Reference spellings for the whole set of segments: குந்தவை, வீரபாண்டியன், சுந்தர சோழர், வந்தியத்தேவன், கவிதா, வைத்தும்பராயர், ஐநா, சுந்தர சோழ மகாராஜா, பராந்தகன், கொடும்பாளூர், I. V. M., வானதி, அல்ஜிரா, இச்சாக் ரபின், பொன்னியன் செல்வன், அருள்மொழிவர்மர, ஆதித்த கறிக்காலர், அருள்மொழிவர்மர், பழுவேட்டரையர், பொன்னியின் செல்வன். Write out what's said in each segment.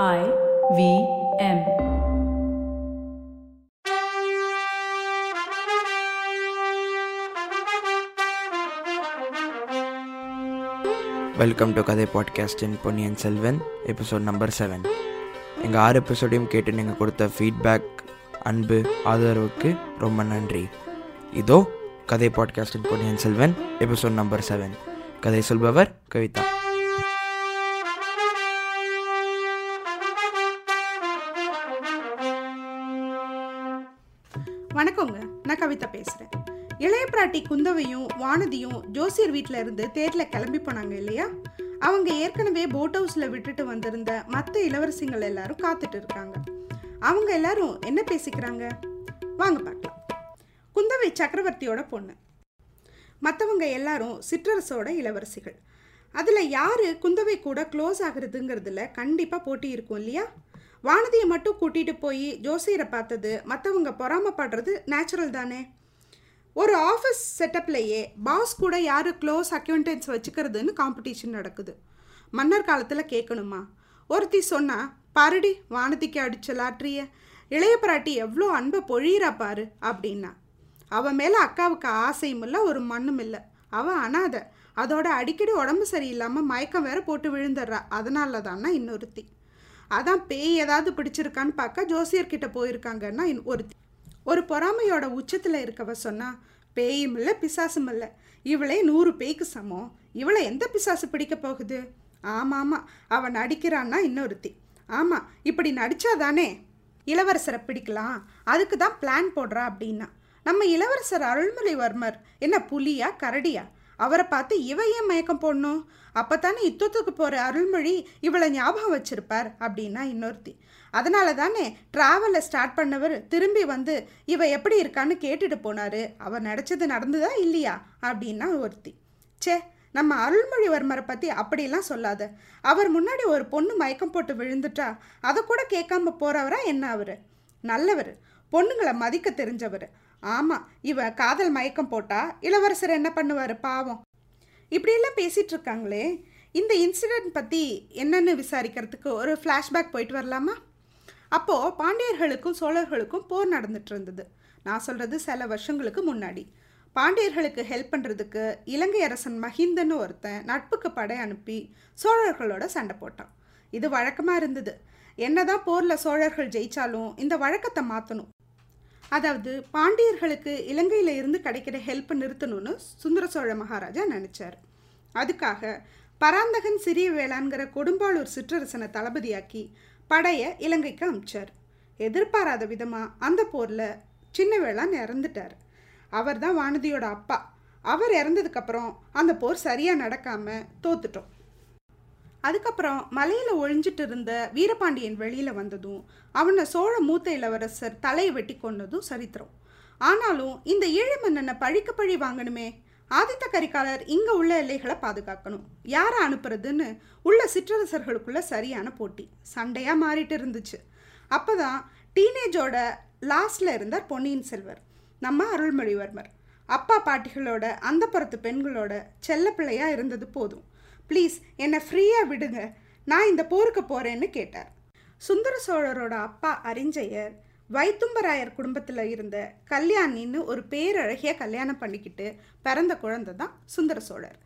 I. V. M. Welcome to கதை podcast in பொன்னியின் செல்வன் episode number 7. எங்கள் 6 எபிசோடையும் கேட்டு நீங்கள் கொடுத்த ஃபீட்பேக், அன்பு, ஆதரவுக்கு ரொம்ப நன்றி. இதோ கதை podcast in பொன்னியின் செல்வன் episode number 7. கதை சொல்பவர் கவிதா. வணக்கங்க, நான் கவிதா பேசுகிறேன். இளைய பிராட்டி குந்தவையும் வானதியும் ஜோசியர் வீட்டில் இருந்து தேரில் கிளம்பி போனாங்க இல்லையா? அவங்க ஏற்கனவே போட் ஹவுஸில் விட்டுட்டு வந்திருந்த மற்ற இளவரசிகள் எல்லாரும் காத்துட்டு இருக்காங்க. அவங்க எல்லாரும் என்ன பேசிக்கிறாங்க வாங்க பார்க்கலாம். குந்தவை சக்கரவர்த்தியோட பொண்ணு, மற்றவங்க எல்லாரும் சிற்றரசோட இளவரசிகள். அதில் யார் குந்தவை கூட க்ளோஸ் ஆகுறதுங்கிறதுல கண்டிப்பாக போட்டி இருக்கும் இல்லையா? வானதியை மட்டும் கூட்டிகிட்டு போய் ஜோசியரை பார்த்தது மற்றவங்க பொறாமப்படுறது நேச்சுரல் தானே. ஒரு ஆஃபீஸ் செட்டப்லேயே பாஸ் கூட யார் க்ளோஸ் அக்கௌண்டன்ஸ் வச்சுக்கிறதுன்னு காம்படிஷன் நடக்குது. மன்னர் காலத்தில் கேட்கணுமா? ஒருத்தி சொன்னால், பாருடி வானதிக்கு அடித்த லாட்ரிய, இளைய பிராட்டி எவ்வளோ அன்பை பொழியிறா பாரு அப்படின்னா. அவன் மேலே அக்காவுக்கு ஆசையும் இல்லை, ஒரு மண்ணும் இல்லை. அவன் அனாத, அதோட அடிக்கடி உடம்பு சரியில்லாமல் மயக்கம் வேற போட்டு விழுந்துடுறா. அதனால தானா இன்னொருத்தி. அதான் பேய் ஏதாவது பிடிச்சிருக்கான்னு பார்க்க ஜோசியர்கிட்ட போயிருக்காங்கன்னா ஒரு பொறாமையோட உச்சத்தில் இருக்கவ சொன்னால், பேயும் இல்லை பிசாசும் இல்லை, இவளே 100 பேய்க்கு சமம், இவளை எந்த பிசாசு பிடிக்க போகுது? ஆமாம், அவன் நடிக்கிறான்னா இன்னொருத்தி. ஆமாம், இப்படி நடித்தாதானே இளவரசரை பிடிக்கலாம், அதுக்கு தான் பிளான் போடுறா அப்படின்னா. நம்ம இளவரசர் அருள்மொழிவர்மர் என்ன புலியா கரடியா? அவரை பார்த்து இவையே மயக்கம் போடணும், அப்போ தானே யுத்தத்துக்கு போகிற அருள்மொழி இவ்வளோ ஞாபகம் வச்சுருப்பார் அப்படின்னா இன்னொருத்தி. அதனால தானே ட்ராவலை ஸ்டார்ட் பண்ணவர் திரும்பி வந்து இவ எப்படி இருக்கான்னு கேட்டுட்டு போனார், அவர் நினச்சது நடந்துதா இல்லையா அப்படின்னா ஒருத்தி. சே, நம்ம அருள்மொழிவர்மரை பற்றி அப்படிலாம் சொல்லாத, அவர் முன்னாடி ஒரு பொண்ணு மயக்கம் போட்டு விழுந்துட்டா அதை கூட கேட்காம போகிறவரா என்ன? அவர் நல்லவர், பொண்ணுங்களை மதிக்க தெரிஞ்சவர். ஆமாம், இவ காதல் மயக்கம் போட்டால் இளவரசர் என்ன பண்ணுவார் பாவம்? இப்படியெல்லாம் பேசிகிட்டு இருக்காங்களே. இந்த இன்சிடெண்ட் பற்றி என்னென்னு விசாரிக்கிறதுக்கு ஒரு ஃப்ளாஷ்பேக் போயிட்டு வரலாமா? அப்போது பாண்டியர்களுக்கும் சோழர்களுக்கும் போர் நடந்துட்டு இருந்தது. நான் சொல்கிறது சில வருஷங்களுக்கு முன்னாடி. பாண்டியர்களுக்கு ஹெல்ப் பண்ணுறதுக்கு இலங்கை அரசன் மஹிந்தன்னு ஒருத்தன் நட்புக்கு படை அனுப்பி சோழர்களோட சண்டை போட்டான். இது வழக்கமாக இருந்தது. என்னதான் போரில் சோழர்கள் ஜெயித்தாலும் இந்த வழக்கத்தை மாற்றணும். அதாவது பாண்டியர்களுக்கு இலங்கையில் இருந்து கிடைக்கிற ஹெல்ப் நிறுத்தணும்னு சுந்தர சோழ மகாராஜா நினச்சார். அதுக்காக பராந்தகன் சிறிய வேளாண்கிற கொடும்பாளூர் சிற்றரசனை தளபதியாக்கி படையை இலங்கைக்கு அனுப்பிச்சார். எதிர்பாராத விதமாக அந்த போரில் சின்ன வேளாண் இறந்துட்டார். அவர் தான் வானதியோட அப்பா. அவர் இறந்ததுக்கப்புறம் அந்த போர் சரியாக நடக்காமல் தோத்துட்டோம். அதுக்கப்புறம் மலையில் ஒழிஞ்சிட்டு இருந்த வீரபாண்டியன் வெளியில் வந்ததும் அவனை சோழ மூத்த இளவரசர் தலையை வெட்டி கொண்டதும் சரித்திரம். ஆனாலும் இந்த ஈழ மன்னனை பழிக்க பழி வாங்கணுமே, ஆதித்த கறிக்காலர் இங்கே உள்ள எல்லைகளை பாதுகாக்கணும், யாரை அனுப்புறதுன்னு உள்ள சிற்றரசர்களுக்குள்ளே சரியான போட்டி சண்டையாக மாறிட்டு இருந்துச்சு. அப்போ தான் டீனேஜோட லாஸ்டில் இருந்தார் பொன்னியின் செல்வர், நம்ம அருள்மொழிவர்மர். அப்பா பாட்டிகளோட அந்த புறத்து பெண்களோட செல்ல பிள்ளையாக இருந்தது போதும், ப்ளீஸ் என்னை ஃப்ரீயாக விடுங்க, நான் இந்த போருக்கு போகிறேன்னு கேட்டார். சுந்தர சோழரோட அப்பா அரிஞ்சையர் வைத்தும்பராயர் குடும்பத்தில் இருந்த கல்யாணின்னு ஒரு பேரழகியாக கல்யாணம் பண்ணிக்கிட்டு பிறந்த குழந்தை தான் சுந்தர சோழர்.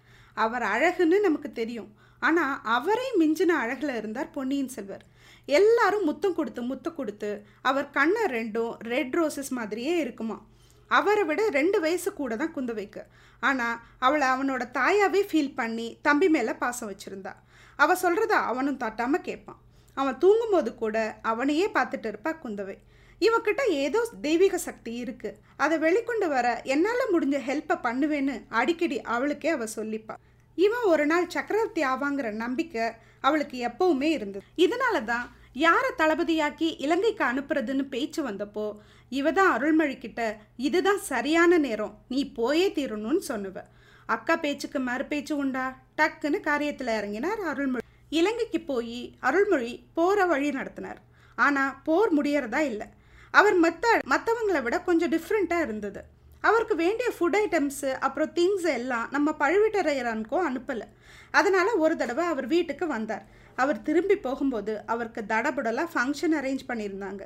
அவர் அழகுன்னு நமக்கு தெரியும், ஆனால் அவரே மிஞ்சின அழகில் இருந்தார் பொன்னியின் செல்வர். எல்லாரும் முத்தம் கொடுத்து அவர் கண்ணை ரெண்டும் ரெட் ரோசஸ் மாதிரியே இருக்குமா. அவரை விட 2 வயசு கூட தான் குந்தவைக்கு. ஆனால் அவளை அவனோட தாயாவே ஃபீல் பண்ணி தம்பி மேலே பாசம் வச்சுருந்தா. அவள் சொல்கிறத அவனும் தட்டாமல் கேட்பான். அவன் தூங்கும்போது கூட அவனையே பார்த்துட்டு இருப்பா குந்தவை. இவக்கிட்ட ஏதோ தெய்வீக சக்தி இருக்குது, அதை வெளிக்கொண்டு வர என்னால் முடிஞ்ச ஹெல்ப்பை பண்ணுவேன்னு அடிக்கடி அவளுக்கே அவள் சொல்லிப்பாள். இவன் ஒரு நாள் சக்கரவர்த்தி ஆவாங்கிற நம்பிக்கை அவளுக்கு எப்பவுமே இருந்தது. இதனால தான் யாரை தளபதியாக்கி இலங்கைக்கு அனுப்புறதுன்னு பேச்சு வந்தப்போ இவ தான் அருள்மொழிக்கிட்ட இதுதான் சரியான நேரம், நீ போயே தீரணும்னு சொன்னுவ. அக்கா பேச்சுக்கு மறு பேச்சு உண்டா? டக்குன்னு காரியத்தில் இறங்கினார் அருள்மொழி. இலங்கைக்கு போய் அருள்மொழி போகிற வழி நடத்தினார். ஆனால் போர் முடியறதா இல்லை. அவர் மற்றவங்களை விட கொஞ்சம் டிஃப்ரெண்ட்டாக இருந்தது. அவருக்கு வேண்டிய ஃபுட் ஐட்டம்ஸு அப்புறம் திங்ஸ் எல்லாம் நம்ம பழுவேட்டரையரனுக்கும் அனுப்பலை. அதனால் ஒரு தடவை அவர் வீட்டுக்கு வந்தார். அவர் திரும்பி போகும்போது அவருக்கு தடபுடலாக ஃபங்க்ஷன் அரேஞ்ச் பண்ணியிருந்தாங்க.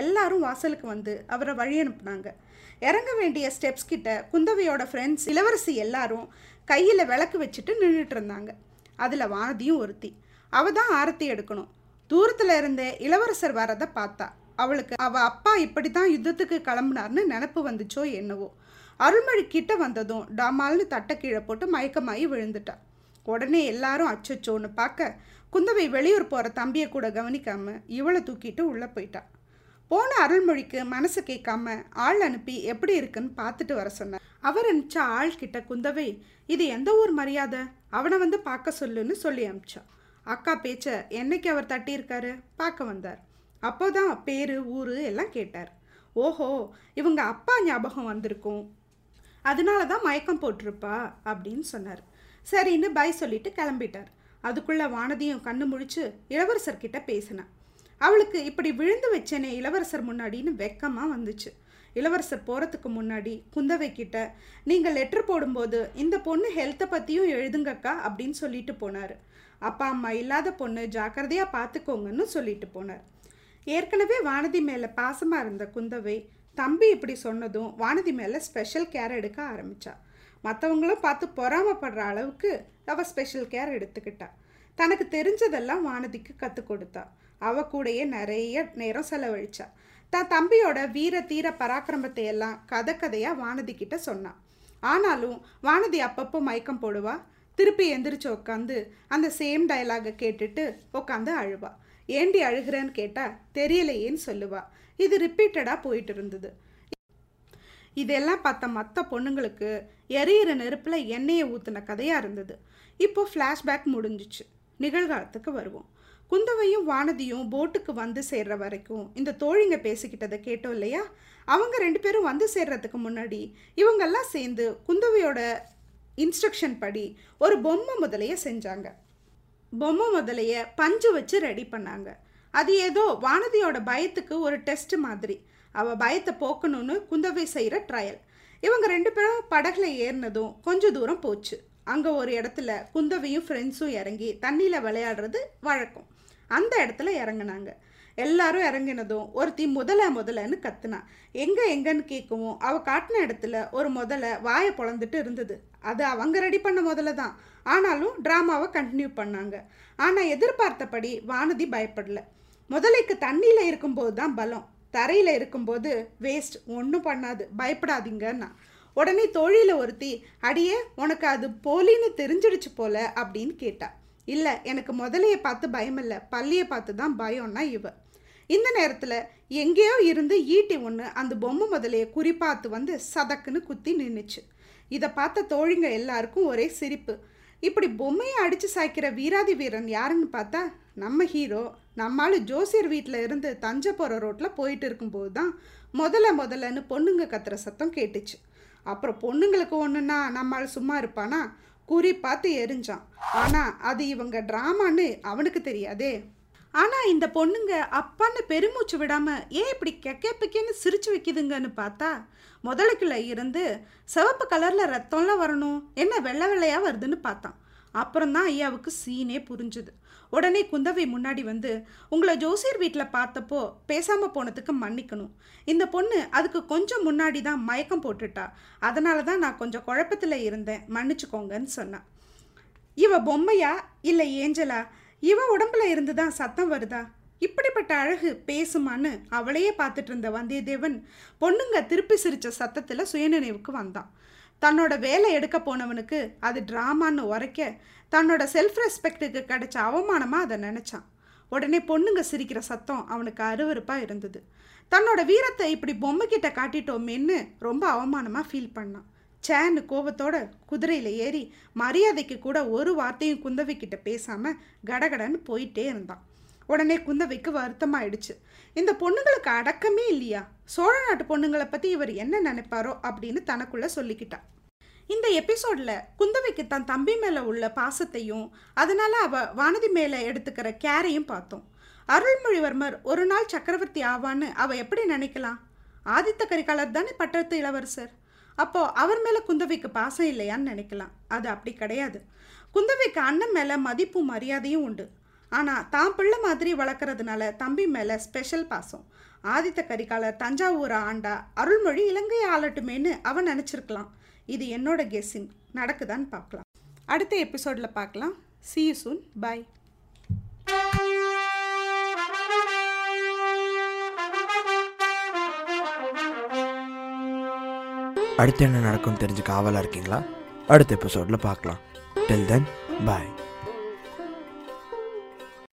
எல்லாரும் வாசலுக்கு வந்து அவரை வழி அனுப்புனாங்க. இறங்க வேண்டிய ஸ்டெப்ஸ் கிட்ட குந்தவையோட ஃப்ரெண்ட்ஸ் இளவரசி எல்லாரும் கையில் விளக்கு வச்சுட்டு நின்றுட்டு இருந்தாங்க. அதில் வானதியும் ஒருத்தி. அவள் தான் ஆரத்தி எடுக்கணும். தூரத்தில் இருந்த இளவரசர் வரதை பார்த்தா அவளுக்கு அவள் அப்பா இப்படி தான் யுத்தத்துக்கு கிளம்புனார்னு நினப்பு வந்துச்சோ என்னவோ. அருள்மொழி கிட்ட வந்ததும் டாமால்னு தட்டை கீழே போட்டு மயக்கமாயி விழுந்துட்டா. உடனே எல்லாரும் அச்சோன்னு பார்க்க குந்தவை வெளியூர் போகிற தம்பியை கூட கவனிக்காமல் இவளை தூக்கிட்டு உள்ளே போயிட்டா. போன அருள்மொழிக்கு மனசு கேட்காம ஆள் அனுப்பி எப்படி இருக்குன்னு பார்த்துட்டு வர சொன்னார். அவர் அனுப்பிச்ச ஆள்கிட்ட குந்தவை இது எந்த ஊர் மரியாதை, அவனை வந்து பார்க்க சொல்லுன்னு சொல்லி அனுப்பிச்சா. அக்கா பேச்ச என்னைக்கு அவர் தட்டியிருக்காரு பார்க்க வந்தார். அப்போதான் பேரு ஊரு எல்லாம் கேட்டார். ஓஹோ, இவங்க அப்பா ஞாபகம் வந்திருக்கும், அதனால தான் மயக்கம் போட்டிருப்பா அப்படின்னு சொன்னார். சரின்னு பை சொல்லிட்டு கிளம்பிட்டார். அதுக்குள்ளே வானதியும் கண்ணு முழிச்சு இளவரசர்கிட்ட பேசினான். அவளுக்கு இப்படி விழுந்து வச்சேனே இளவரசர் முன்னாடின்னு வெக்கமாக வந்துச்சு. இளவரசர் போகிறதுக்கு முன்னாடி குந்தவை கிட்ட நீங்கள் லெட்டர் போடும்போது இந்த பொண்ணு ஹெல்த்தை பற்றியும் எழுதுங்கக்கா அப்படின்னு சொல்லிட்டு போனார். அப்பா அம்மா இல்லாத பொண்ணு ஜாக்கிரதையாக பார்த்துக்கோங்கன்னு சொல்லிட்டு போனார். ஏற்கனவே வானதி மேலே பாசமாக இருந்த குந்தவை தம்பி இப்படி சொன்னதும் வானதி மேலே ஸ்பெஷல் கேர் எடுக்க ஆரம்பித்தா. மற்றவங்களும் பார்த்து பொறாமப்படுற அளவுக்கு அவள் ஸ்பெஷல் கேர் எடுத்துக்கிட்டா. தனக்கு தெரிஞ்சதெல்லாம் வானதிக்கு கற்றுக் கொடுத்தா. அவ கூடயே நிறைய நேரம் செலவழிச்சா. தான் தம்பியோட வீர தீர பராக்கிரமத்தை எல்லாம் கதையாக வானதி கிட்ட சொன்னான். ஆனாலும் வானதி அப்பப்போ மயக்கம் போடுவா. திருப்பி எந்திரிச்சு உட்காந்து அந்த சேம் டயலாகை கேட்டுட்டு உட்காந்து அழுவா. ஏண்டி அழுகிறேன்னு கேட்டால் தெரியலையேன்னு சொல்லுவா. இது ரிப்பீட்டடாக போயிட்டு இருந்தது. இதெல்லாம் பார்த்த மற்ற பொண்ணுங்களுக்கு எரியிற நெருப்பில் எண்ணெயை ஊற்றின கதையாக இருந்தது. இப்போது ஃப்ளாஷ்பேக் முடிஞ்சிச்சு. நிகழ்காலத்துக்கு வருவோம். குந்தவையும் வானதியும் போட்டுக்கு வந்து சேர்ற வரைக்கும் இந்த தோழிங்க பேசிக்கிட்டதை கேட்டோம் இல்லையா? அவங்க ரெண்டு பேரும் வந்து சேர்றதுக்கு முன்னாடி இவங்கெல்லாம் சேர்ந்து குந்தவையோட இன்ஸ்ட்ரக்ஷன் படி ஒரு பொம்மை முதலையை செஞ்சாங்க. பொம்மை முதலையை பஞ்சு வச்சு ரெடி பண்ணாங்க. அது ஏதோ வானதியோட பயத்துக்கு ஒரு டெஸ்ட் மாதிரி. அவள் பயத்தை போக்கணும்னு குந்தவை செய்கிற ட்ரையல். இவங்க ரெண்டு பேரும் படகுல ஏறினதும் கொஞ்சம் தூரம் போச்சு. அங்கே ஒரு இடத்துல குந்தவையும் ஃப்ரெண்ட்ஸும் இறங்கி தண்ணியில் விளையாடுறது வழக்கம். அந்த இடத்துல இறங்கினாங்க. எல்லாரும் இறங்கினதும் ஒருத்தி முதலை முதலைன்னு கத்துனா. எங்கே எங்கன்னு கேட்கவும் அவள் காட்டின இடத்துல ஒரு முதலை வாயை பொழந்துட்டு இருந்தது. அது அவங்க ரெடி பண்ண முதல்ல தான். ஆனாலும் ட்ராமாவை கண்டினியூ பண்ணாங்க. ஆனால் எதிர்பார்த்தபடி வானதி பயப்படலை. முதலைக்கு தண்ணியில் இருக்கும்போது தான் பலம், தரையில் இருக்கும்போது வேஸ்ட், ஒன்றும் பண்ணாது, பயப்படாதீங்கன்னா. உடனே தோழியில் ஒருத்தி அடியே உனக்கு அது போலின்னு தெரிஞ்சிடுச்சு போல அப்படின்னு கேட்டா. இல்லை, எனக்கு முதலையை பார்த்து பயம் இல்லை, பள்ளியை பார்த்து தான் பயம்னா இவ. இந்த நேரத்தில் எங்கேயோ இருந்து ஈட்டி ஒன்று அந்த பொம்மை முதலையை குறிப்பாத்து வந்து சதக்குன்னு குத்தி நின்றுச்சு. இதை பார்த்த தோழிங்க எல்லாருக்கும் ஒரே சிரிப்பு. இப்படி பொம்மையை அடித்து சாய்க்கிற வீராதி வீரன் யாருன்னு பார்த்தா நம்ம ஹீரோ. நம்மால் ஜோசியர் வீட்டில் இருந்து தஞ்சை போகிற ரோட்டில் போயிட்டு இருக்கும்போது தான் முதல்ல முதல்லன்னு பொண்ணுங்க கத்துற சத்தம் கேட்டுச்சு. அப்புறம் பொண்ணுங்களுக்கு ஒன்றுன்னா நம்மால் சும்மா இருப்பானா? குறி பார்த்து எரிஞ்சான். ஆனால் அது இவங்க ட்ராமான்னு அவனுக்கு தெரியாதே. ஆனால் இந்த பொண்ணுங்க அப்பான்னு பெருமூச்சு விடாமல் ஏன் இப்படி கெக்கே பிக்கேன்னு சிரிச்சு வைக்குதுங்கன்னு பார்த்தா முதலைக்குள்ளே இருந்து சிவப்பு கலரில் ரத்தம்லாம் வரணும், என்ன வெள்ளை வெள்ளையாக வருதுன்னு பார்த்தான். அப்புறம்தான் ஐயாவுக்கு சீனே புரிஞ்சுது. உடனே குந்தவை முன்னாடி வந்து உங்களை ஜோசியர் வீட்டில் பார்த்தப்போ பேசாமல் போனதுக்கு மன்னிக்கணும். இந்த பொண்ணு அதுக்கு கொஞ்சம் முன்னாடி தான் மயக்கம் போட்டுட்டா, அதனால தான் நான் கொஞ்சம் குழப்பத்தில் இருந்தேன், மன்னிச்சுக்கோங்கன்னு சொன்னான். இவ பொம்மையா இல்லை ஏஞ்சலா? இவன் உடம்புல இருந்து தான் சத்தம் வருதா? இப்படிப்பட்ட அழகு பேசுமான்னு அவளையே பார்த்துட்டு இருந்த வந்தியத்தேவன் பொண்ணுங்க திருப்பி சிரித்த சத்தத்தில் சுயநினைவுக்கு வந்தான். தன்னோட வேலை எடுக்க போனவனுக்கு அது ட்ராமான்னு உரைக்க தன்னோட செல்ஃப் ரெஸ்பெக்டுக்கு கிடைச்ச அவமானமாக அதை நினச்சான். உடனே பொண்ணுங்க சிரிக்கிற சத்தம் அவனுக்கு அருவருப்பாக இருந்தது. தன்னோட வீரத்தை இப்படி பொம்மைக்கிட்ட காட்டிட்டோமேன்னு ரொம்ப அவமானமாக ஃபீல் பண்ணான். சேன்னு கோபத்தோட குதிரையில் ஏறி மரியாதைக்கு கூட ஒரு வார்த்தையும் குந்தவைக்கிட்ட பேசாமல் கடகடன்னு போயிட்டே இருந்தான். உடனே குந்தவைக்கு வருத்தமாயிடுச்சு. இந்த பொண்ணுங்களுக்கு அடக்கமே இல்லையா? சோழ நாட்டு பொண்ணுங்களை பற்றி இவர் என்ன நினைப்பாரோ அப்படின்னு தனக்குள்ளே சொல்லிக்கிட்டா. இந்த எபிசோடில் குந்தவைக்கு தன் தம்பி மேலே உள்ள பாசத்தையும் அதனால் அவள் வானதி மேலே எடுத்துக்கிற கேரையும் பார்த்தோம். அருள்மொழிவர்மர் ஒரு நாள் சக்கரவர்த்தி ஆவான்னு அவள் எப்படி நினைக்கலாம்? ஆதித்த கறிக்காலர் தானே பட்டத்து இளவரசர். அப்போது அவர் மேலே குந்தவைக்கு பாசம் இல்லையான்னு நினைக்கலாம். அது அப்படி கிடையாது. குந்தவைக்கு அண்ணன் மேலே மதிப்பும் மரியாதையும் உண்டு. ஆனால் தான் பிள்ளை மாதிரி வளர்க்குறதுனால தம்பி மேலே ஸ்பெஷல் பாசம். ஆதித்த கறிக்காலர் தஞ்சாவூரை ஆண்டா அருள்மொழி இலங்கையை ஆளட்டுமேன்னு அவன் நினச்சிருக்கலாம். இது என்னோட கெஸ்ஸிங். நடக்குதான்னு பார்க்கலாம். அடுத்த எபிசோடில் பார்க்கலாம். See you soon. Bye. அடுத்து என்ன நடக்கும் தெரிஞ்சு காவலாக இருக்கீங்களா? அடுத்த எபிசோடில் பார்க்கலாம். Till then, bye.